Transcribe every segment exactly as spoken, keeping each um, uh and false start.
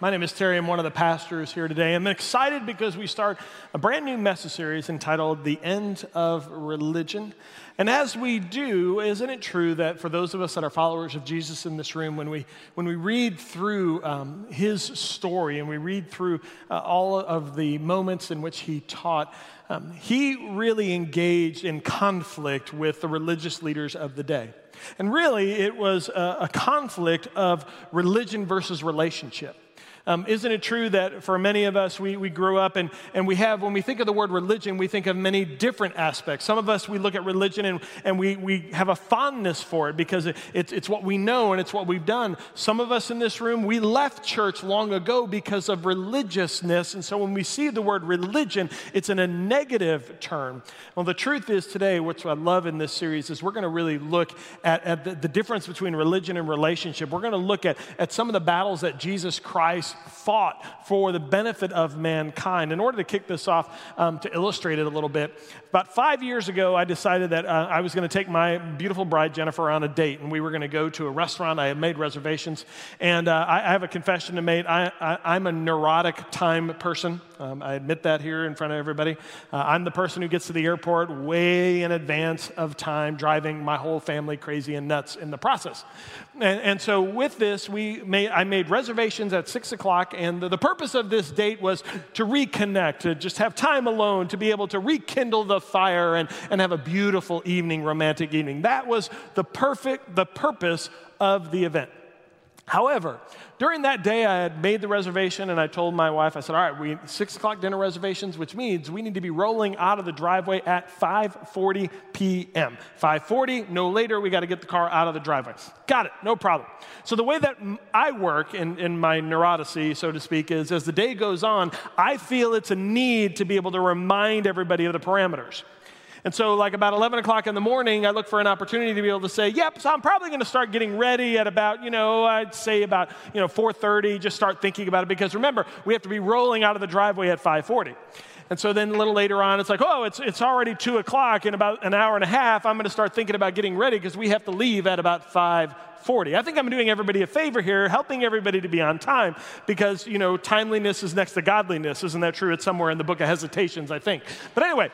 My name is Terry. I'm one of the pastors here today. I'm excited because we start a brand new message series entitled The End of Religion. And as we do, isn't it true that for those of us that are followers of Jesus in this room, when we when we read through um, his story and we read through uh, all of the moments in which he taught, um, he really engaged in conflict with the religious leaders of the day. And really, it was a, a conflict of religion versus relationship. Um, isn't it true that for many of us, we, we grew up and, and we have, when we think of the word religion, we think of many different aspects. Some of us, we look at religion and, and we, we have a fondness for it because it, it's, it's what we know and it's what we've done. Some of us in this room, we left church long ago because of religiousness. And so when we see the word religion, it's in a negative term. Well, the truth is today, what I love in this series is we're going to really look at, at the, the difference between religion and relationship. We're going to look at, at some of the battles that Jesus Christ fought for the benefit of mankind. In order to kick this off, um, to illustrate it a little bit, about five years ago, I decided that uh, I was going to take my beautiful bride, Jennifer, on a date, and we were going to go to a restaurant. I had made reservations, and uh, I, I have a confession to make. I, I, I'm a neurotic time person. Um, I admit that here in front of everybody. Uh, I'm the person who gets to the airport way in advance of time, driving my whole family crazy and nuts in the process. And, and so with this, we made, I made reservations at six o'clock, and the, the purpose of this date was to reconnect, to just have time alone, to be able to rekindle the fire and, and have a beautiful evening, romantic evening. That was the perfect, the purpose of the event. However, during that day, I had made the reservation, and I told my wife, I said, all right, we six o'clock dinner reservations, which means we need to be rolling out of the driveway at five forty p.m. five forty, no later, we got to get the car out of the driveway. Got it, no problem. So the way that I work in, in my neuroticy, so to speak, is as the day goes on, I feel it's a need to be able to remind everybody of the parameters. And so like about eleven o'clock in the morning, I look for an opportunity to be able to say, yep, so I'm probably going to start getting ready at about, you know, I'd say about, you know, four thirty, just start thinking about it. Because remember, we have to be rolling out of the driveway at five forty. And so then a little later on, it's like, oh, it's it's already two o'clock. In about an hour and a half, I'm going to start thinking about getting ready because we have to leave at about five forty. I think I'm doing everybody a favor here, helping everybody to be on time because, you know, timeliness is next to godliness. Isn't that true? It's somewhere in the book of Hesitations, I think. But anyway.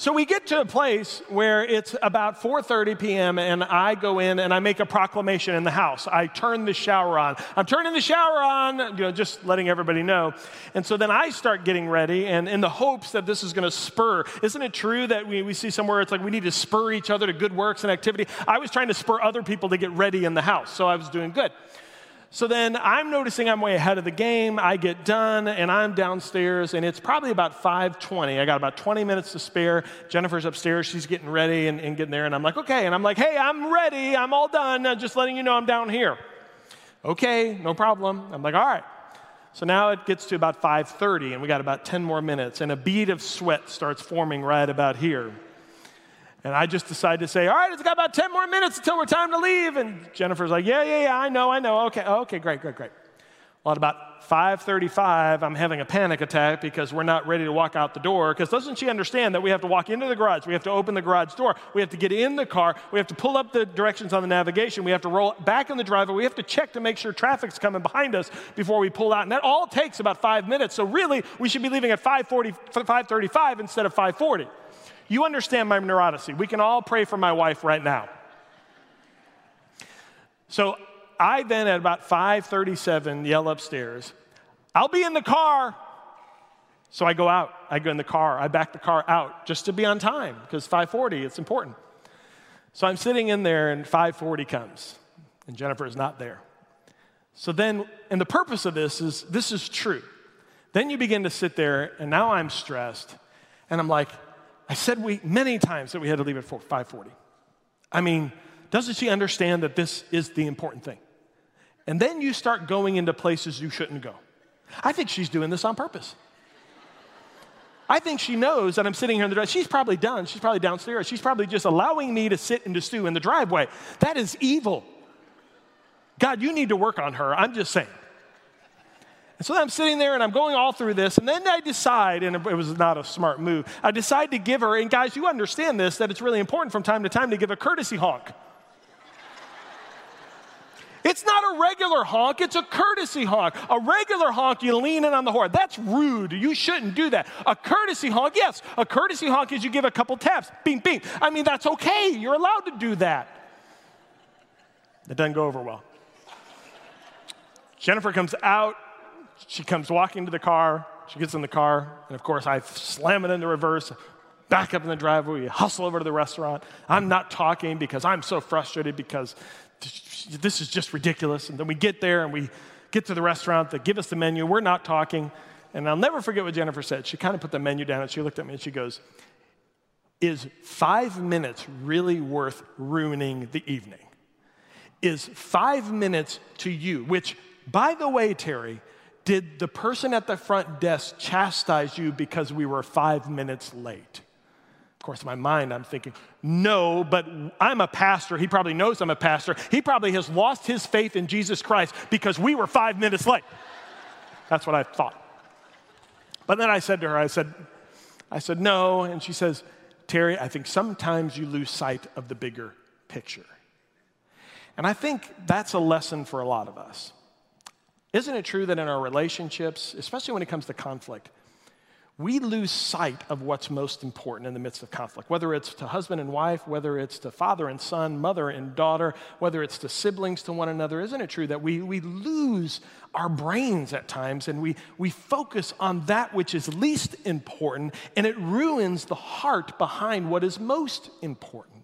So we get to a place where it's about four thirty p.m. and I go in and I make a proclamation in the house. I turn the shower on. I'm turning the shower on, you know, just letting everybody know. And so then I start getting ready and in the hopes that this is going to spur. Isn't it true that we, we see somewhere it's like we need to spur each other to good works and activity? I was trying to spur other people to get ready in the house, so I was doing good. So then I'm noticing I'm way ahead of the game. I get done, and I'm downstairs, and it's probably about five twenty. I got about twenty minutes to spare. Jennifer's upstairs. She's getting ready and, and getting there, and I'm like, okay. And I'm like, hey, I'm ready. I'm all done. I'm just letting you know I'm down here. Okay, no problem. I'm like, all right. So now it gets to about five thirty, and we got about ten more minutes, and a bead of sweat starts forming right about here. And I just decided to say, all right, it's got about ten more minutes until we're time to leave. And Jennifer's like, yeah, yeah, yeah, I know, I know. Okay, okay, great, great, great. Well, at about five thirty-five, I'm having a panic attack because we're not ready to walk out the door. Because doesn't she understand that we have to walk into the garage? We have to open the garage door. We have to get in the car. We have to pull up the directions on the navigation. We have to roll back in the driveway. We have to check to make sure traffic's coming behind us before we pull out. And that all takes about five minutes. So really, we should be leaving at five forty, five thirty-five instead of five forty. You understand my neuroticy. We can all pray for my wife right now. So I then at about five thirty-seven yell upstairs, I'll be in the car. So I go out. I go in the car. I back the car out just to be on time because five forty, it's important. So I'm sitting in there and five forty comes and Jennifer is not there. So then, and the purpose of this is, this is true. Then you begin to sit there and now I'm stressed and I'm like, I said we many times that we had to leave at five forty. I mean, doesn't she understand that this is the important thing? And then you start going into places you shouldn't go. I think she's doing this on purpose. I think she knows that I'm sitting here in the driveway. She's probably done. She's probably downstairs. She's probably just allowing me to sit and to stew in the driveway. That is evil. God, you need to work on her. I'm just saying. And so I'm sitting there and I'm going all through this. And then I decide, and it was not a smart move, I decide to give her, and guys, you understand this, that it's really important from time to time to give a courtesy honk. It's not a regular honk, it's a courtesy honk. A regular honk, you lean in on the horn. That's rude, you shouldn't do that. A courtesy honk, yes, a courtesy honk is you give a couple taps, bing, bing. I mean, that's okay, you're allowed to do that. That doesn't go over well. Jennifer comes out, she comes walking to the car, she gets in the car, and of course I slam it into reverse, back up in the driveway, hustle over to the restaurant. I'm not talking because I'm so frustrated because this is just ridiculous. And then we get there and we get to the restaurant, they give us the menu, we're not talking. And I'll never forget what Jennifer said. She kind of put the menu down and she looked at me and she goes, is five minutes really worth ruining the evening? Is five minutes to you, which by the way, Terry, did the person at the front desk chastise you because we were five minutes late? Of course, in my mind, I'm thinking, no, but I'm a pastor. He probably knows I'm a pastor. He probably has lost his faith in Jesus Christ because we were five minutes late. That's what I thought. But then I said to her, I said, I said, no. And she says, Terry, I think sometimes you lose sight of the bigger picture. And I think that's a lesson for a lot of us. Isn't it true that in our relationships, especially when it comes to conflict, we lose sight of what's most important in the midst of conflict, whether it's to husband and wife, whether it's to father and son, mother and daughter, whether it's to siblings to one another? Isn't it true that we, we lose our brains at times and we, we focus on that which is least important, and it ruins the heart behind what is most important?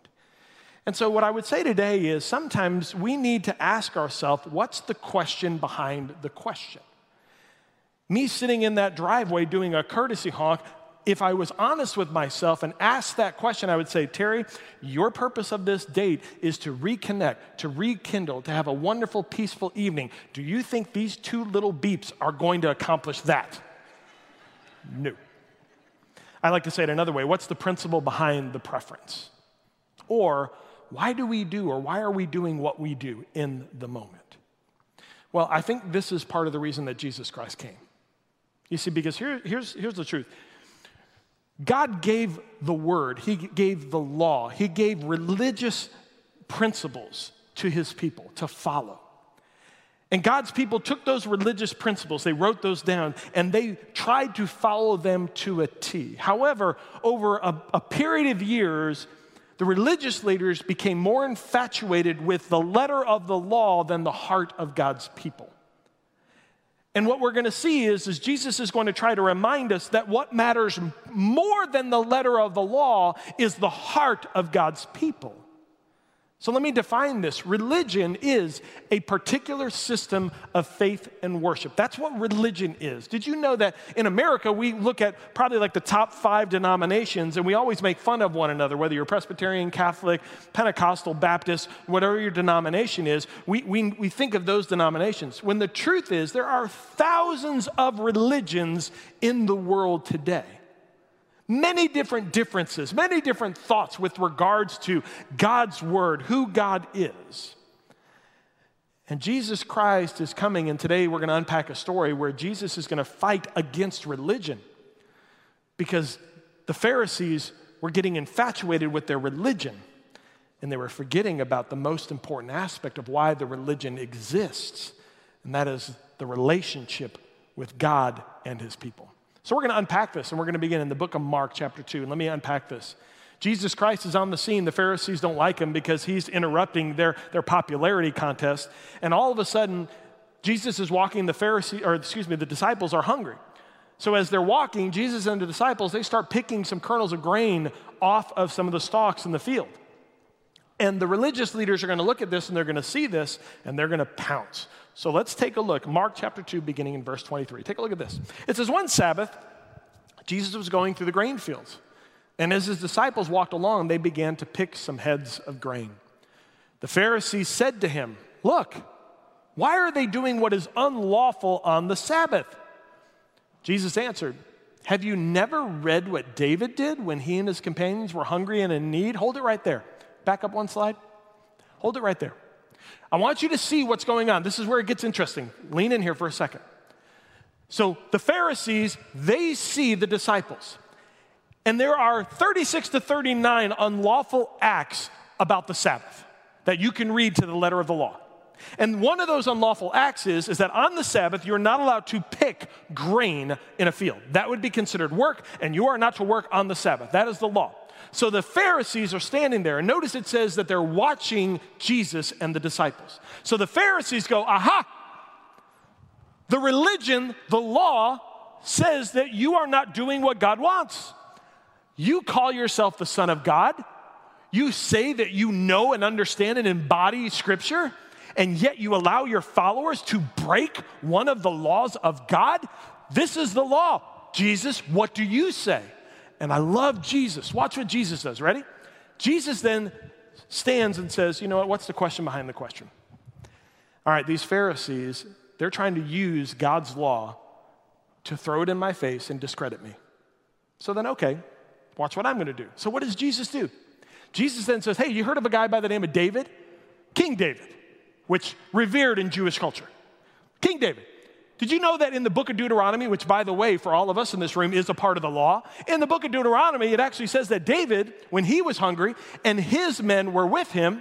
And so what I would say today is sometimes we need to ask ourselves, what's the question behind the question? Me sitting in that driveway doing a courtesy honk, if I was honest with myself and asked that question, I would say, Terry, your purpose of this date is to reconnect, to rekindle, to have a wonderful, peaceful evening. Do you think these two little beeps are going to accomplish that? No. I like to say it another way. What's the principle behind the preference? Or why do we do, or why are we doing what we do in the moment? Well, I think this is part of the reason that Jesus Christ came. You see, because here, here's, here's the truth. God gave the word, he gave the law, he gave religious principles to his people to follow. And God's people took those religious principles, they wrote those down, and they tried to follow them to a T. However, over a, a period of years, the religious leaders became more infatuated with the letter of the law than the heart of God's people. And what we're going to see is, is Jesus is going to try to remind us that what matters more than the letter of the law is the heart of God's people. So let me define this. Religion is a particular system of faith and worship. That's what religion is. Did you know that in America, we look at probably like the top five denominations and we always make fun of one another, whether you're Presbyterian, Catholic, Pentecostal, Baptist, whatever your denomination is, we, we, we think of those denominations. When the truth is, there are thousands of religions in the world today. Many different differences, many different thoughts with regards to God's word, who God is. And Jesus Christ is coming, and today we're going to unpack a story where Jesus is going to fight against religion because the Pharisees were getting infatuated with their religion, and they were forgetting about the most important aspect of why the religion exists, and that is the relationship with God and his people. So we're going to unpack this, and we're going to begin in the book of Mark, chapter two. And let me unpack this. Jesus Christ is on the scene. The Pharisees don't like him because he's interrupting their, their popularity contest. And all of a sudden, Jesus is walking. The Pharisees, or excuse me, the disciples are hungry. So as they're walking, Jesus and the disciples, they start picking some kernels of grain off of some of the stalks in the field. And the religious leaders are going to look at this, and they're going to see this, and they're going to pounce. So let's take a look. Mark chapter two, beginning in verse twenty-three. Take a look at this. It says, one Sabbath, Jesus was going through the grain fields. And as his disciples walked along, they began to pick some heads of grain. The Pharisees said to him, look, why are they doing what is unlawful on the Sabbath? Jesus answered, Have you never read what David did when he and his companions were hungry and in need? Hold it right there. Back up one slide. Hold it right there. I want you to see what's going on. This is where it gets interesting. Lean in here for a second. So the Pharisees, they see the disciples. And there are thirty-six to thirty-nine unlawful acts about the Sabbath that you can read to the letter of the law. And one of those unlawful acts is, is that on the Sabbath, you're not allowed to pick grain in a field. That would be considered work, and you are not to work on the Sabbath. That is the law. So the Pharisees are standing there, and notice it says that they're watching Jesus and the disciples. So the Pharisees go, aha, the religion, the law, says that you are not doing what God wants. You call yourself the Son of God. You say that you know and understand and embody Scripture. And yet you allow your followers to break one of the laws of God? This is the law. Jesus, what do you say? And I love Jesus. Watch what Jesus does. Ready? Jesus then stands and says, you know what, what's the question behind the question? All right, these Pharisees, they're trying to use God's law to throw it in my face and discredit me. So then, okay, watch what I'm going to do. So what does Jesus do? Jesus then says, hey, you heard of a guy by the name of David? King David, which revered in Jewish culture. King David. Did you know that in the book of Deuteronomy, which by the way, for all of us in this room, is a part of the law, in the book of Deuteronomy, it actually says that David, when he was hungry and his men were with him,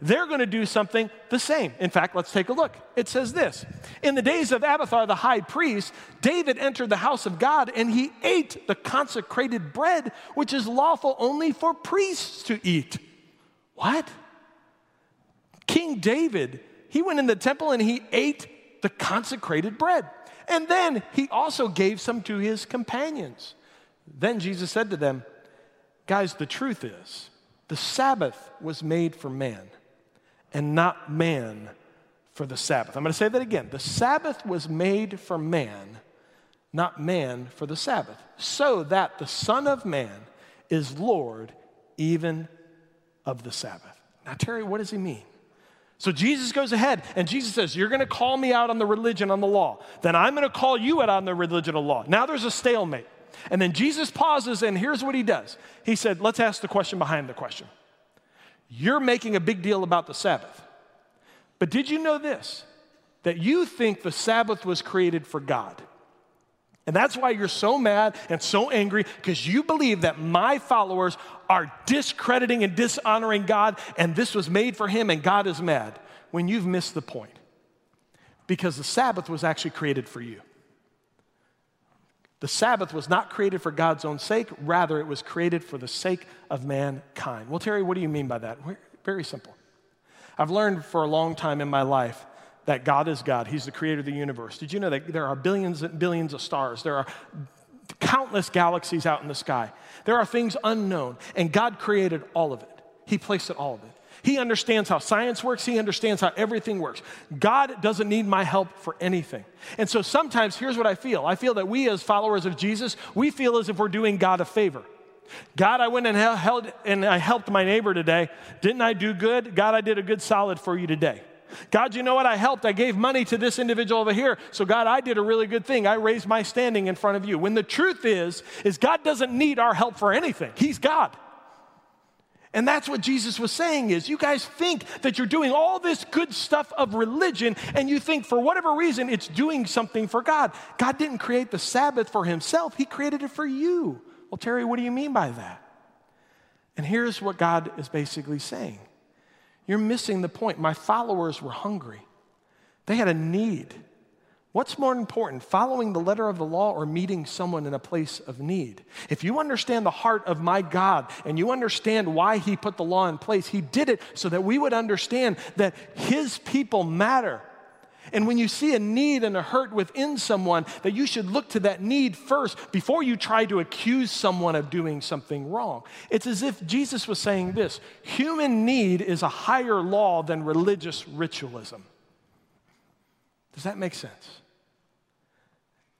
they're going to do something the same. In fact, let's take a look. It says this. In the days of Abiathar the high priest, David entered the house of God and he ate the consecrated bread, which is lawful only for priests to eat. What? King David, he went in the temple and he ate the consecrated bread. And then he also gave some to his companions. Then Jesus said to them, guys, the truth is, the Sabbath was made for man and not man for the Sabbath. I'm going to say that again. The Sabbath was made for man, not man for the Sabbath, so that the Son of Man is Lord even of the Sabbath. Now, Terry, what does he mean? So Jesus goes ahead, and Jesus says, you're going to call me out on the religion, on the law. Then I'm going to call you out on the religion of law. Now there's a stalemate. And then Jesus pauses, and here's what he does. He said, let's ask the question behind the question. You're making a big deal about the Sabbath. But did you know this? That you think the Sabbath was created for God. And that's why you're so mad and so angry, because you believe that my followers are discrediting and dishonoring God, and this was made for him, and God is mad, when you've missed the point. Because the Sabbath was actually created for you. The Sabbath was not created for God's own sake. Rather, it was created for the sake of mankind. Well, Terry, what do you mean by that? Very simple. I've learned for a long time in my life that God is God. He's the creator of the universe. Did you know that there are billions and billions of stars? There are countless galaxies out in the sky. There are things unknown, and God created all of it. He placed it all of it. He understands how science works. He understands how everything works. God doesn't need my help for anything. And so sometimes, here's what I feel. I feel that we as followers of Jesus, we feel as if we're doing God a favor. God, I went and held and I helped my neighbor today. Didn't I do good? God, I did a good solid for you today. God, you know what? I helped. I gave money to this individual over here. So God, I did a really good thing. I raised my standing in front of you. When the truth is, is God doesn't need our help for anything. He's God. And that's what Jesus was saying is, you guys think that you're doing all this good stuff of religion, and you think for whatever reason it's doing something for God. God didn't create the Sabbath for himself. He created it for you. Well, Terry, what do you mean by that? And here's what God is basically saying. You're missing the point. My followers were hungry. They had a need. What's more important, following the letter of the law or meeting someone in a place of need? If you understand the heart of my God and you understand why he put the law in place, he did it so that we would understand that his people matter. And when you see a need and a hurt within someone, that you should look to that need first before you try to accuse someone of doing something wrong. It's as if Jesus was saying this, human need is a higher law than religious ritualism. Does that make sense?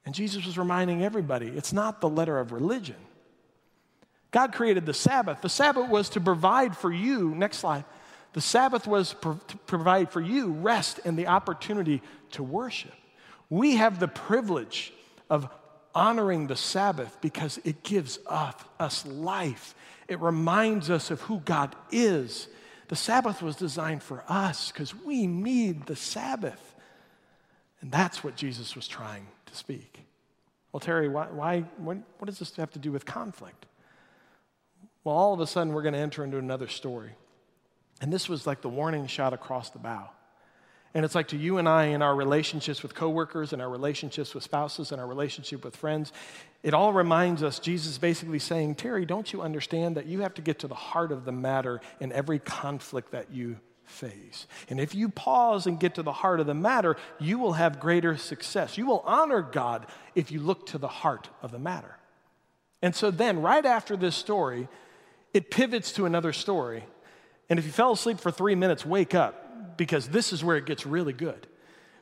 And Jesus was reminding everybody, it's not the letter of religion. God created the Sabbath. The Sabbath was to provide for you, next slide, the Sabbath was pro- to provide for you rest and the opportunity to worship. We have the privilege of honoring the Sabbath because it gives us, us life. It reminds us of who God is. The Sabbath was designed for us because we need the Sabbath. And that's what Jesus was trying to speak. Well, Terry, why, why, when, what does this have to do with conflict? Well, all of a sudden, we're going to enter into another story. And this was like the warning shot across the bow. And it's like to you and I in our relationships with coworkers and our relationships with spouses and our relationship with friends, it all reminds us, Jesus basically saying, Terry, don't you understand that you have to get to the heart of the matter in every conflict that you face? And if you pause and get to the heart of the matter, you will have greater success. You will honor God if you look to the heart of the matter. And so then, right after this story, it pivots to another story. And if you fell asleep for three minutes, wake up. Because this is where it gets really good.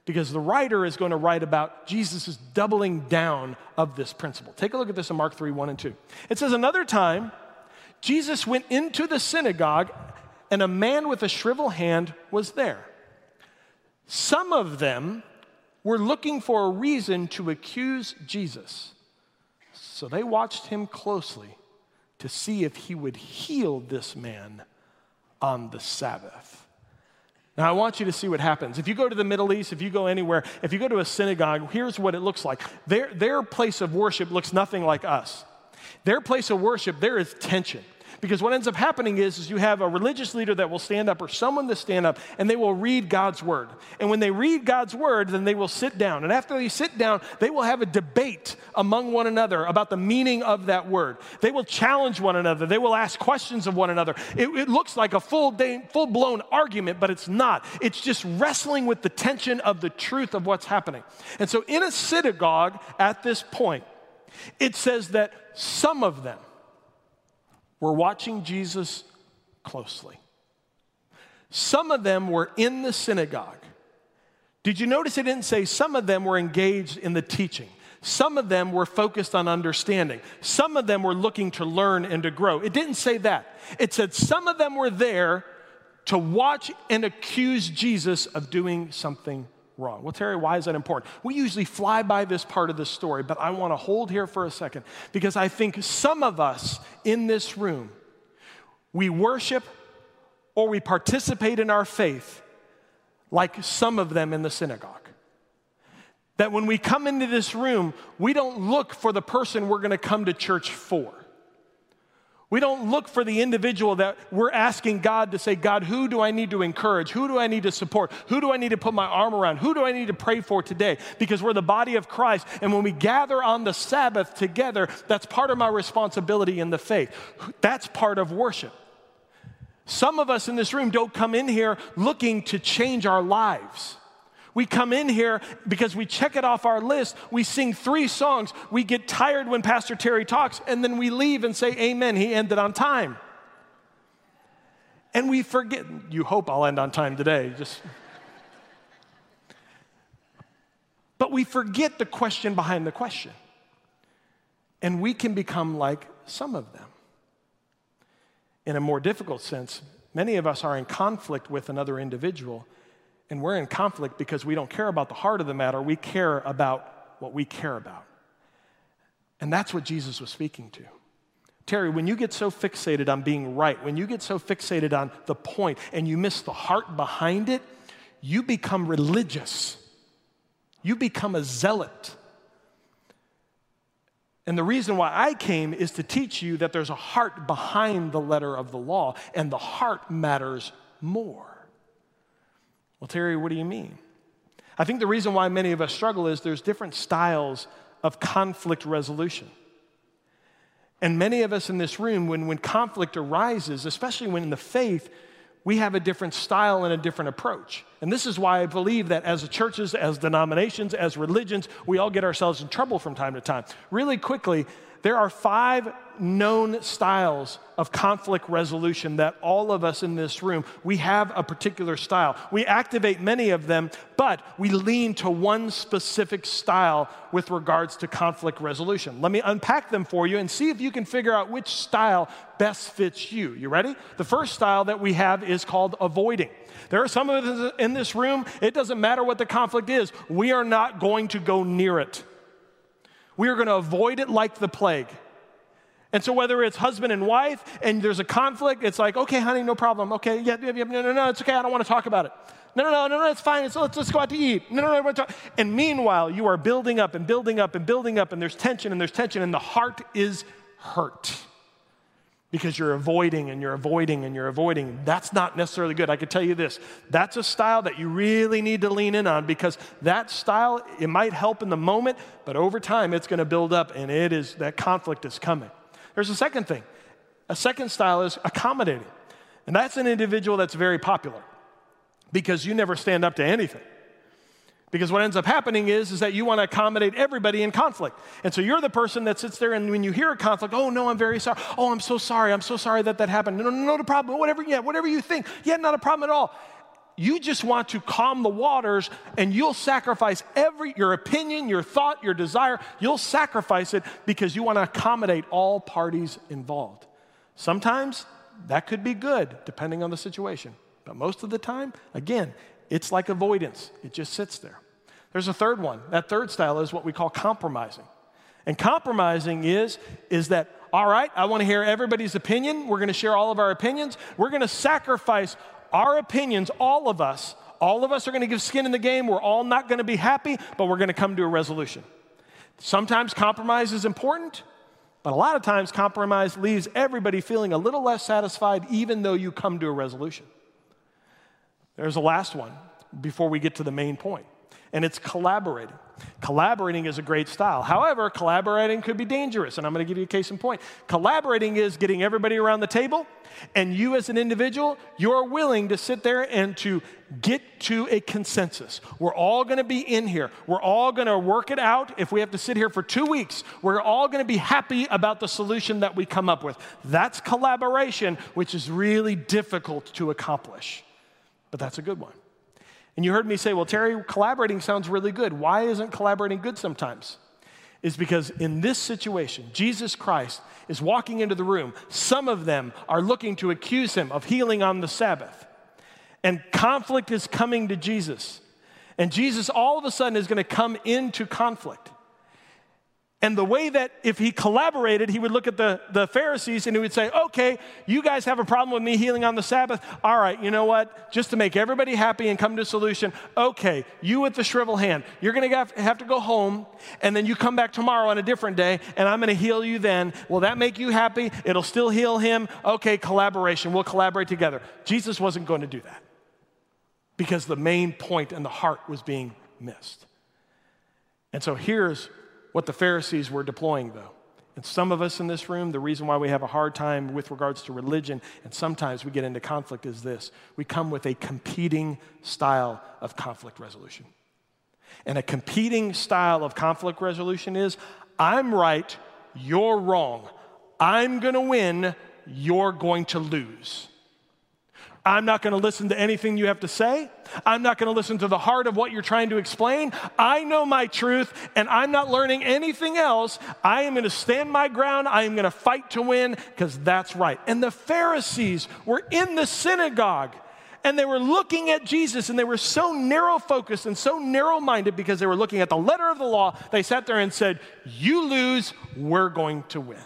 Because the writer is going to write about Jesus' doubling down of this principle. Take a look at this in Mark three, one and two. It says, another time, Jesus went into the synagogue, and a man with a shriveled hand was there. Some of them were looking for a reason to accuse Jesus. So they watched him closely to see if he would heal this man on the Sabbath. Now, I want you to see what happens. If you go to the Middle East, if you go anywhere, if you go to a synagogue, here's what it looks like. Their, their place of worship looks nothing like us. Their place of worship, there is tension. Because what ends up happening is, is you have a religious leader that will stand up or someone to stand up, and they will read God's word. And when they read God's word, then they will sit down. And after they sit down, they will have a debate among one another about the meaning of that word. They will challenge one another. They will ask questions of one another. It, it looks like a full day, full-blown argument, but it's not. It's just wrestling with the tension of the truth of what's happening. And so in a synagogue at this point, it says that some of them, we're watching Jesus closely. Some of them were in the synagogue. Did you notice it didn't say some of them were engaged in the teaching? Some of them were focused on understanding. Some of them were looking to learn and to grow. It didn't say that. It said some of them were there to watch and accuse Jesus of doing something wrong. Well, Terry, why is that important? We usually fly by this part of the story, but I want to hold here for a second because I think some of us in this room, we worship or we participate in our faith like some of them in the synagogue. That when we come into this room, we don't look for the person we're going to come to church for. We don't look for the individual that we're asking God to say, God, who do I need to encourage? Who do I need to support? Who do I need to put my arm around? Who do I need to pray for today? Because we're the body of Christ, and when we gather on the Sabbath together, that's part of my responsibility in the faith. That's part of worship. Some of us in this room don't come in here looking to change our lives. We come in here because we check it off our list. We sing three songs. We get tired when Pastor Terry talks, and then we leave and say, amen, he ended on time. And we forget. You hope I'll end on time today. Just. But we forget the question behind the question. And we can become like some of them. In a more difficult sense, many of us are in conflict with another individual. And we're in conflict because we don't care about the heart of the matter. We care about what we care about. And that's what Jesus was speaking to. Terry, when you get so fixated on being right, when you get so fixated on the point and you miss the heart behind it, you become religious. You become a zealot. And the reason why I came is to teach you that there's a heart behind the letter of the law, and the heart matters more. Well, Terry, what do you mean? I think the reason why many of us struggle is there's different styles of conflict resolution. And many of us in this room, when, when conflict arises, especially when in the faith, we have a different style and a different approach. And this is why I believe that as churches, as denominations, as religions, we all get ourselves in trouble from time to time. Really quickly, there are five known styles of conflict resolution that all of us in this room, we have a particular style. We activate many of them, but we lean to one specific style with regards to conflict resolution. Let me unpack them for you and see if you can figure out which style best fits you. You ready? The first style that we have is called avoiding. There are some of us in this room, it doesn't matter what the conflict is, we are not going to go near it. We are going to avoid it like the plague. And so whether it's husband and wife and there's a conflict, it's like, okay, honey, no problem. Okay, yeah, yeah, yeah, no, no, no, it's okay. I don't want to talk about it. No, no, no, no, no, it's fine. It's, let's, let's go out to eat. No, no, no, no. And meanwhile, you are building up and building up and building up, and there's tension and there's tension, and the heart is hurt because you're avoiding and you're avoiding and you're avoiding. That's not necessarily good. I can tell you this. That's a style that you really need to lean in on, because that style, it might help in the moment, but over time, it's going to build up, and it is that conflict is coming. There's a second thing. A second style is accommodating. And that's an individual that's very popular, because you never stand up to anything. Because what ends up happening is, is that you want to accommodate everybody in conflict. And so you're the person that sits there, and when you hear a conflict, oh, no, I'm very sorry. Oh, I'm so sorry. I'm so sorry that that happened. No, no, no, no problem. Whatever, yeah, whatever you think. Yeah, not a problem at all. You just want to calm the waters, and you'll sacrifice every, your opinion, your thought, your desire. You'll sacrifice it because you want to accommodate all parties involved. Sometimes that could be good, depending on the situation. But most of the time, again, it's like avoidance. It just sits there. There's a third one. That third style is what we call compromising. And compromising is, is that, all right, I want to hear everybody's opinion. We're going to share all of our opinions. We're going to sacrifice our opinions, all of us. All of us are going to give skin in the game. We're all not going to be happy, but we're going to come to a resolution. Sometimes compromise is important, but a lot of times compromise leaves everybody feeling a little less satisfied, even though you come to a resolution. There's a last one before we get to the main point, and it's collaborating. Collaborating is a great style. However, collaborating could be dangerous, and I'm going to give you a case in point. Collaborating is getting everybody around the table, and you as an individual, you're willing to sit there and to get to a consensus. We're all going to be in here. We're all going to work it out. If we have to sit here for two weeks, we're all going to be happy about the solution that we come up with. That's collaboration, which is really difficult to accomplish. But that's a good one. And you heard me say, well, Terry, collaborating sounds really good. Why isn't collaborating good sometimes? It's because in this situation, Jesus Christ is walking into the room. Some of them are looking to accuse him of healing on the Sabbath. And conflict is coming to Jesus. And Jesus all of a sudden is going to come into conflict. And the way that if he collaborated, he would look at the, the Pharisees and he would say, okay, you guys have a problem with me healing on the Sabbath. All right, you know what? Just to make everybody happy and come to a solution, okay, you with the shriveled hand, you're going to have to go home, and then you come back tomorrow on a different day, and I'm going to heal you then. Will that make you happy? It'll still heal him. Okay, collaboration. We'll collaborate together. Jesus wasn't going to do that, because the main point and the heart was being missed. And so here's what the Pharisees were deploying, though. And some of us in this room, the reason why we have a hard time with regards to religion, and sometimes we get into conflict, is this. We come with a competing style of conflict resolution. And a competing style of conflict resolution is, I'm right, you're wrong. I'm going to win, you're going to lose. I'm not going to listen to anything you have to say. I'm not going to listen to the heart of what you're trying to explain. I know my truth, and I'm not learning anything else. I am going to stand my ground. I am going to fight to win, because that's right. And the Pharisees were in the synagogue, and they were looking at Jesus, and they were so narrow-focused and so narrow-minded because they were looking at the letter of the law. They sat there and said, you lose, we're going to win.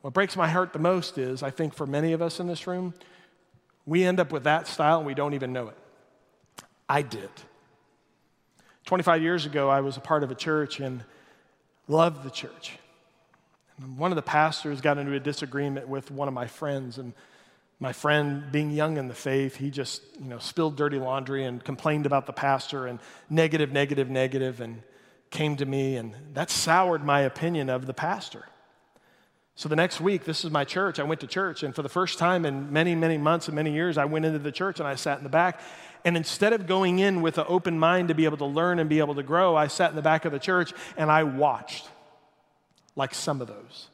What breaks my heart the most is, I think for many of us in this room, we end up with that style and we don't even know it. I did. twenty-five years ago, I was a part of a church and loved the church. And one of the pastors got into a disagreement with one of my friends, and my friend, being young in the faith, he just, you know, spilled dirty laundry and complained about the pastor and negative, negative, negative, and came to me, and that soured my opinion of the pastor. So the next week, this is my church, I went to church, and for the first time in many, many months and many years, I went into the church and I sat in the back, and instead of going in with an open mind to be able to learn and be able to grow, I sat in the back of the church and I watched, like some of those.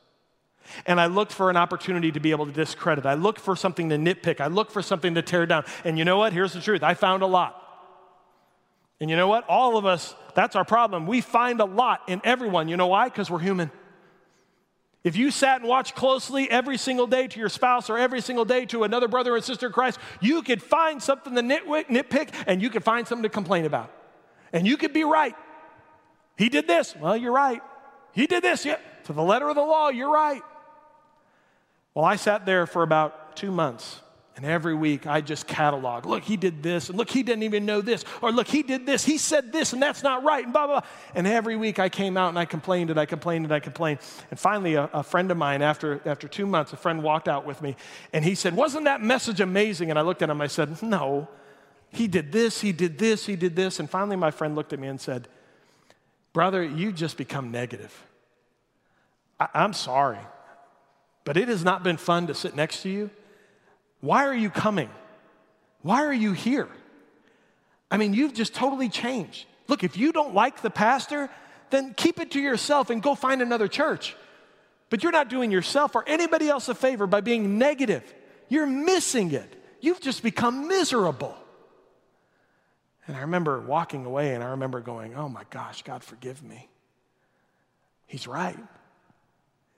And I looked for an opportunity to be able to discredit. I looked for something to nitpick. I looked for something to tear down. And you know what? Here's the truth. I found a lot. And you know what? All of us, that's our problem. We find a lot in everyone. You know why? Because we're human. If you sat and watched closely every single day to your spouse or every single day to another brother and sister in Christ, you could find something to nitpick, and you could find something to complain about. And you could be right. He did this. Well, you're right. He did this. Yeah. To the letter of the law, you're right. Well, I sat there for about two months, and every week I just cataloged. Look, he did this, and look, he didn't even know this. Or look, he did this. He said this, and that's not right, and blah, blah, blah. And every week I came out, and I complained, and I complained, and I complained. And finally, a, a friend of mine, after, after two months, a friend walked out with me, and he said, "Wasn't that message amazing?" And I looked at him, I said, "No. He did this, he did this, he did this." And finally, my friend looked at me and said, "Brother, you just become negative. I- I'm sorry, but it has not been fun to sit next to you. Why are you coming? Why are you here? I mean, you've just totally changed. Look, if you don't like the pastor, then keep it to yourself and go find another church. But you're not doing yourself or anybody else a favor by being negative. You're missing it. You've just become miserable." And I remember walking away, and I remember going, "Oh my gosh, God forgive me. He's right."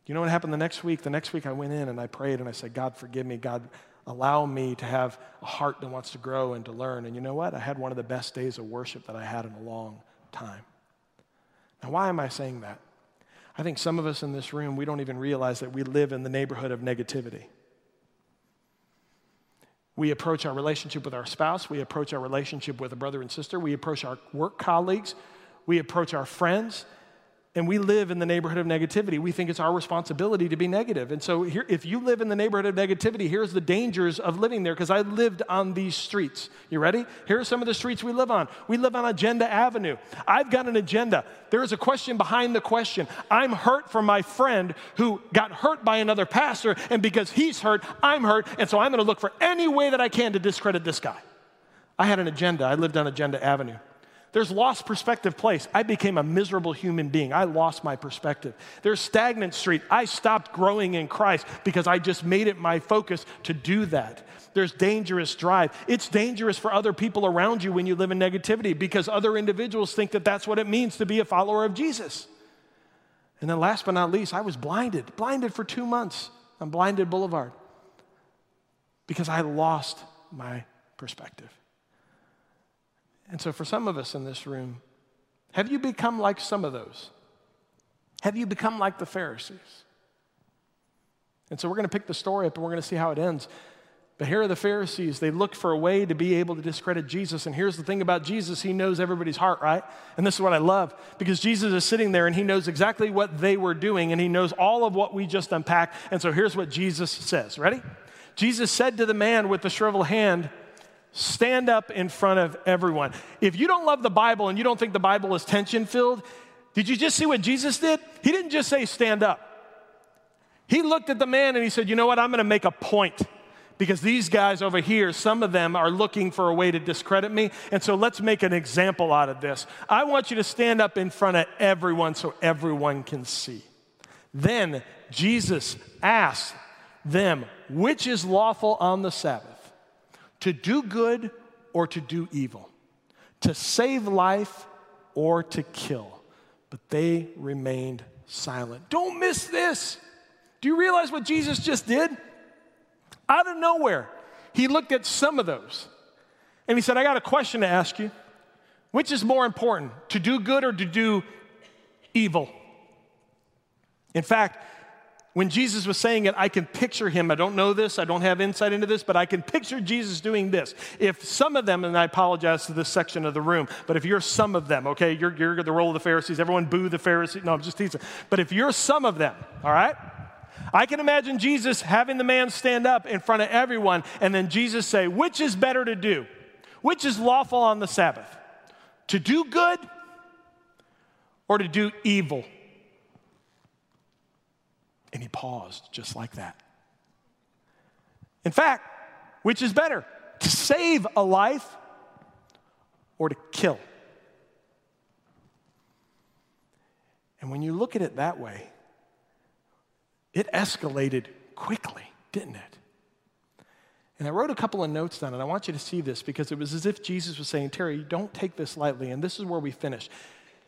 You know what happened the next week? The next week I went in and I prayed and I said, "God, forgive me. God, allow me to have a heart that wants to grow and to learn." And you know what? I had one of the best days of worship that I had in a long time. Now, why am I saying that? I think some of us in this room, we don't even realize that we live in the neighborhood of negativity. We approach our relationship with our spouse. We approach our relationship with a brother and sister. We approach our work colleagues. We approach our friends. And we live in the neighborhood of negativity. We think it's our responsibility to be negative. And so here, if you live in the neighborhood of negativity, here's the dangers of living there, because I lived on these streets. You ready? Here are some of the streets we live on. We live on Agenda Avenue. I've got an agenda. There is a question behind the question. I'm hurt for my friend who got hurt by another pastor, and because he's hurt, I'm hurt, and so I'm going to look for any way that I can to discredit this guy. I had an agenda. I lived on Agenda Avenue. There's Lost Perspective Place. I became a miserable human being. I lost my perspective. There's Stagnant Street. I stopped growing in Christ because I just made it my focus to do that. There's Dangerous Drive. It's dangerous for other people around you when you live in negativity, because other individuals think that that's what it means to be a follower of Jesus. And then last but not least, I was blinded. Blinded for two months on Blinded Boulevard because I lost my perspective. And so for some of us in this room, have you become like some of those? Have you become like the Pharisees? And so we're going to pick the story up and we're going to see how it ends. But here are the Pharisees. They look for a way to be able to discredit Jesus. And here's the thing about Jesus. He knows everybody's heart, right? And this is what I love, because Jesus is sitting there and he knows exactly what they were doing, and he knows all of what we just unpacked. And so here's what Jesus says. Ready? Jesus said to the man with the shriveled hand, "Stand up in front of everyone." If you don't love the Bible and you don't think the Bible is tension-filled, did you just see what Jesus did? He didn't just say, "Stand up." He looked at the man and he said, "You know what? I'm going to make a point, because these guys over here, some of them are looking for a way to discredit me, and so let's make an example out of this. I want you to stand up in front of everyone so everyone can see." Then Jesus asked them, "Which is lawful on the Sabbath? To do good or to do evil? To save life or to kill?" But they remained silent. Don't miss this. Do you realize what Jesus just did? Out of nowhere, he looked at some of those and he said, "I got a question to ask you. Which is more important, to do good or to do evil?" In fact, when Jesus was saying it, I can picture him. I don't know this. I don't have insight into this, but I can picture Jesus doing this. If some of them, and I apologize to this section of the room, but if you're some of them, okay, you're, you're the role of the Pharisees. Everyone boo the Pharisees. No, I'm just teasing. But if you're some of them, all right, I can imagine Jesus having the man stand up in front of everyone, and then Jesus say, "Which is better to do? Which is lawful on the Sabbath? To do good or to do evil?" And he paused just like that. In fact, which is better, to save a life or to kill? And when you look at it that way, it escalated quickly, didn't it? And I wrote a couple of notes down, and I want you to see this, because it was as if Jesus was saying, "Terry, don't take this lightly," and this is where we finish.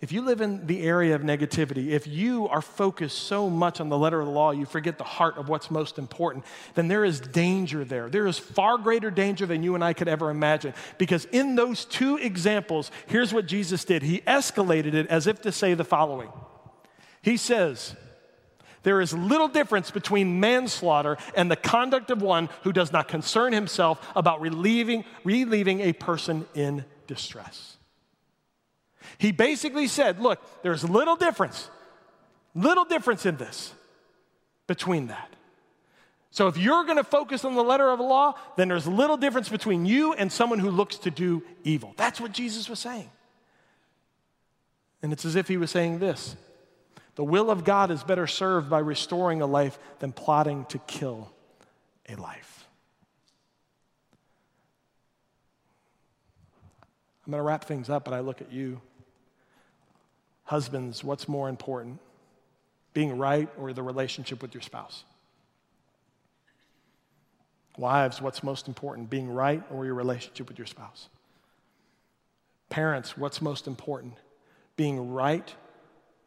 If you live in the area of negativity, if you are focused so much on the letter of the law, you forget the heart of what's most important, then there is danger there. There is far greater danger than you and I could ever imagine. Because in those two examples, here's what Jesus did. He escalated it as if to say the following. He says, there is little difference between manslaughter and the conduct of one who does not concern himself about relieving, relieving a person in distress. He basically said, look, there's little difference, little difference in this between that. So if you're going to focus on the letter of the law, then there's little difference between you and someone who looks to do evil. That's what Jesus was saying. And it's as if he was saying this. The will of God is better served by restoring a life than plotting to kill a life. I'm going to wrap things up, but I look at you. Husbands, what's more important, being right or the relationship with your spouse? Wives, what's most important, being right or your relationship with your spouse? Parents, what's most important, being right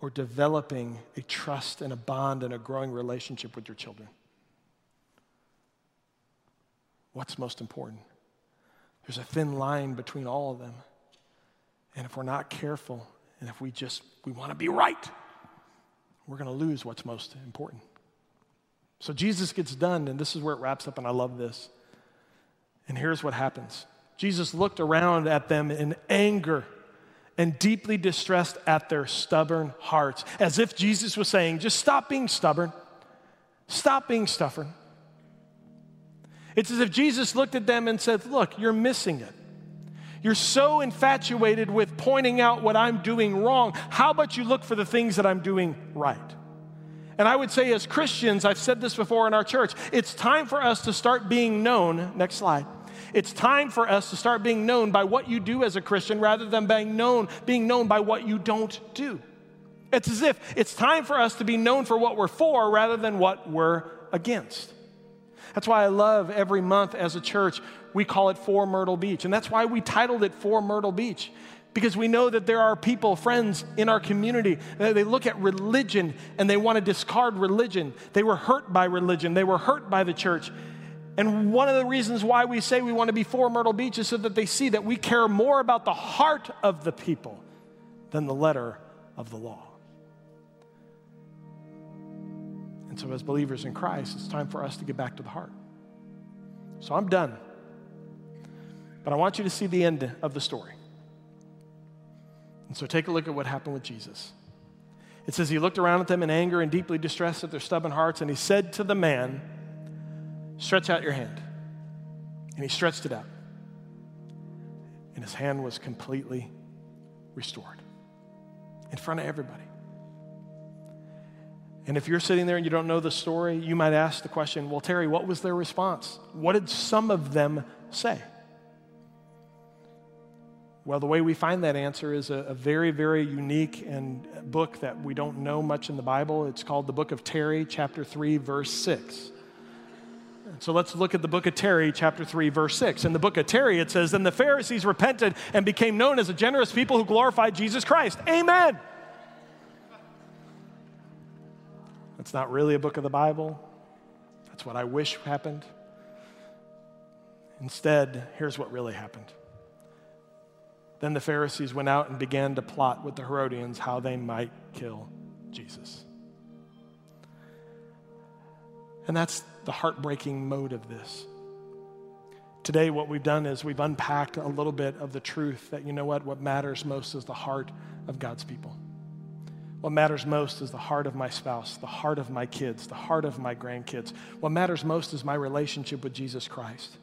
or developing a trust and a bond and a growing relationship with your children? What's most important? There's a thin line between all of them. And if we're not careful, and if we just, we want to be right, we're going to lose what's most important. So Jesus gets done, and this is where it wraps up, and I love this. And here's what happens. Jesus looked around at them in anger and deeply distressed at their stubborn hearts, as if Jesus was saying, just stop being stubborn. Stop being stubborn. It's as if Jesus looked at them and said, look, you're missing it. You're so infatuated with pointing out what I'm doing wrong. How about you look for the things that I'm doing right? And I would say as Christians, I've said this before in our church, it's time for us to start being known. Next slide. It's time for us to start being known by what you do as a Christian rather than being known, being known by what you don't do. It's as if it's time for us to be known for what we're for rather than what we're against. That's why I love every month as a church, we call it For Myrtle Beach. And that's why we titled it For Myrtle Beach, because we know that there are people, friends in our community, they look at religion and they want to discard religion. They were hurt by religion. They were hurt by the church. And one of the reasons why we say we want to be for Myrtle Beach is so that they see that we care more about the heart of the people than the letter of the law. And so as believers in Christ, it's time for us to get back to the heart. So I'm done. But I want you to see the end of the story. And so take a look at what happened with Jesus. It says, he looked around at them in anger and deeply distressed at their stubborn hearts, and he said to the man, stretch out your hand. And he stretched it out. And his hand was completely restored in front of everybody. And if you're sitting there and you don't know the story, you might ask the question, well, Terry, what was their response? What did some of them say? Well, the way we find that answer is a, a very, very unique and book that we don't know much in the Bible. It's called the Book of Terry, chapter three, verse six. So let's look at the book of Terry, chapter three, verse six. In the book of Terry, it says, then the Pharisees repented and became known as a generous people who glorified Jesus Christ. Amen. That's not really a book of the Bible. That's what I wish happened. Instead, here's what really happened. Then the Pharisees went out and began to plot with the Herodians how they might kill Jesus. And that's the heartbreaking mode of this. Today, what we've done is we've unpacked a little bit of the truth that, you know what, what matters most is the heart of God's people. What matters most is the heart of my spouse, the heart of my kids, the heart of my grandkids. What matters most is my relationship with Jesus Christ.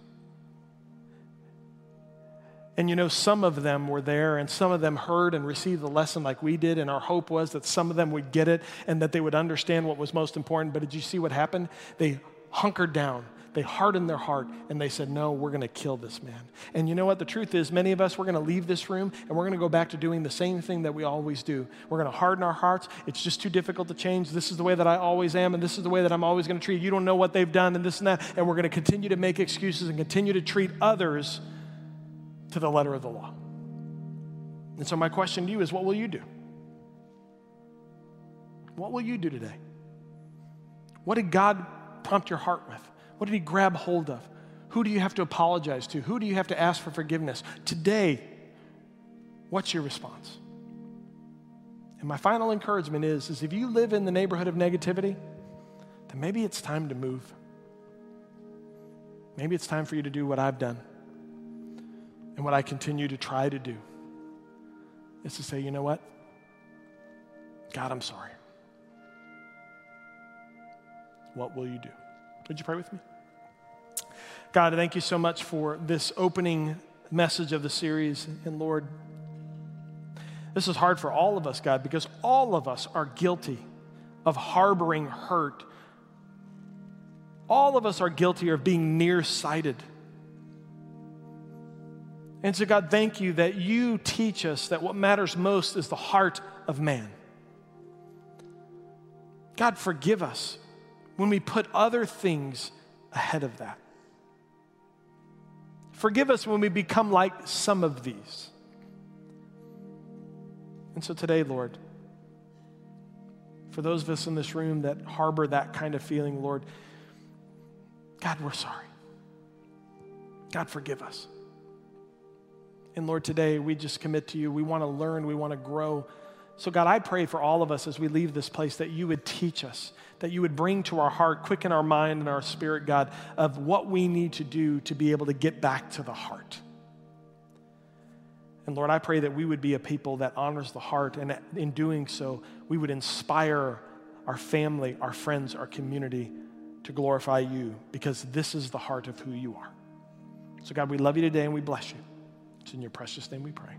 And you know, some of them were there and some of them heard and received the lesson like we did, and our hope was that some of them would get it and that they would understand what was most important. But did you see what happened? They hunkered down, they hardened their heart, and they said, no, we're gonna kill this man. And you know what? The truth is, many of us, we're gonna leave this room and we're gonna go back to doing the same thing that we always do. We're gonna harden our hearts. It's just too difficult to change. This is the way that I always am, and this is the way that I'm always gonna treat you. You don't know what they've done and this and that. And we're gonna continue to make excuses and continue to treat others to the letter of the law. And so my question to you is, what will you do? What will you do today? What did God prompt your heart with? What did he grab hold of? Who do you have to apologize to? Who do you have to ask for forgiveness? Today, what's your response? And my final encouragement is, is if you live in the neighborhood of negativity, then maybe it's time to move. Maybe it's time for you to do what I've done and what I continue to try to do is to say, you know what? God, I'm sorry. What will you do? Would you pray with me? God, I thank you so much for this opening message of the series. And Lord, this is hard for all of us, God, because all of us are guilty of harboring hurt. All of us are guilty of being nearsighted. And so, God, thank you that you teach us that what matters most is the heart of man. God, forgive us when we put other things ahead of that. Forgive us when we become like some of these. And so today, Lord, for those of us in this room that harbor that kind of feeling, Lord, God, we're sorry. God, forgive us. And Lord, today we just commit to you. We want to learn. We want to grow. So God, I pray for all of us as we leave this place that you would teach us, that you would bring to our heart, quicken our mind and our spirit, God, of what we need to do to be able to get back to the heart. And Lord, I pray that we would be a people that honors the heart, and in doing so, we would inspire our family, our friends, our community to glorify you, because this is the heart of who you are. So God, we love you today and we bless you. It's in your precious name we pray.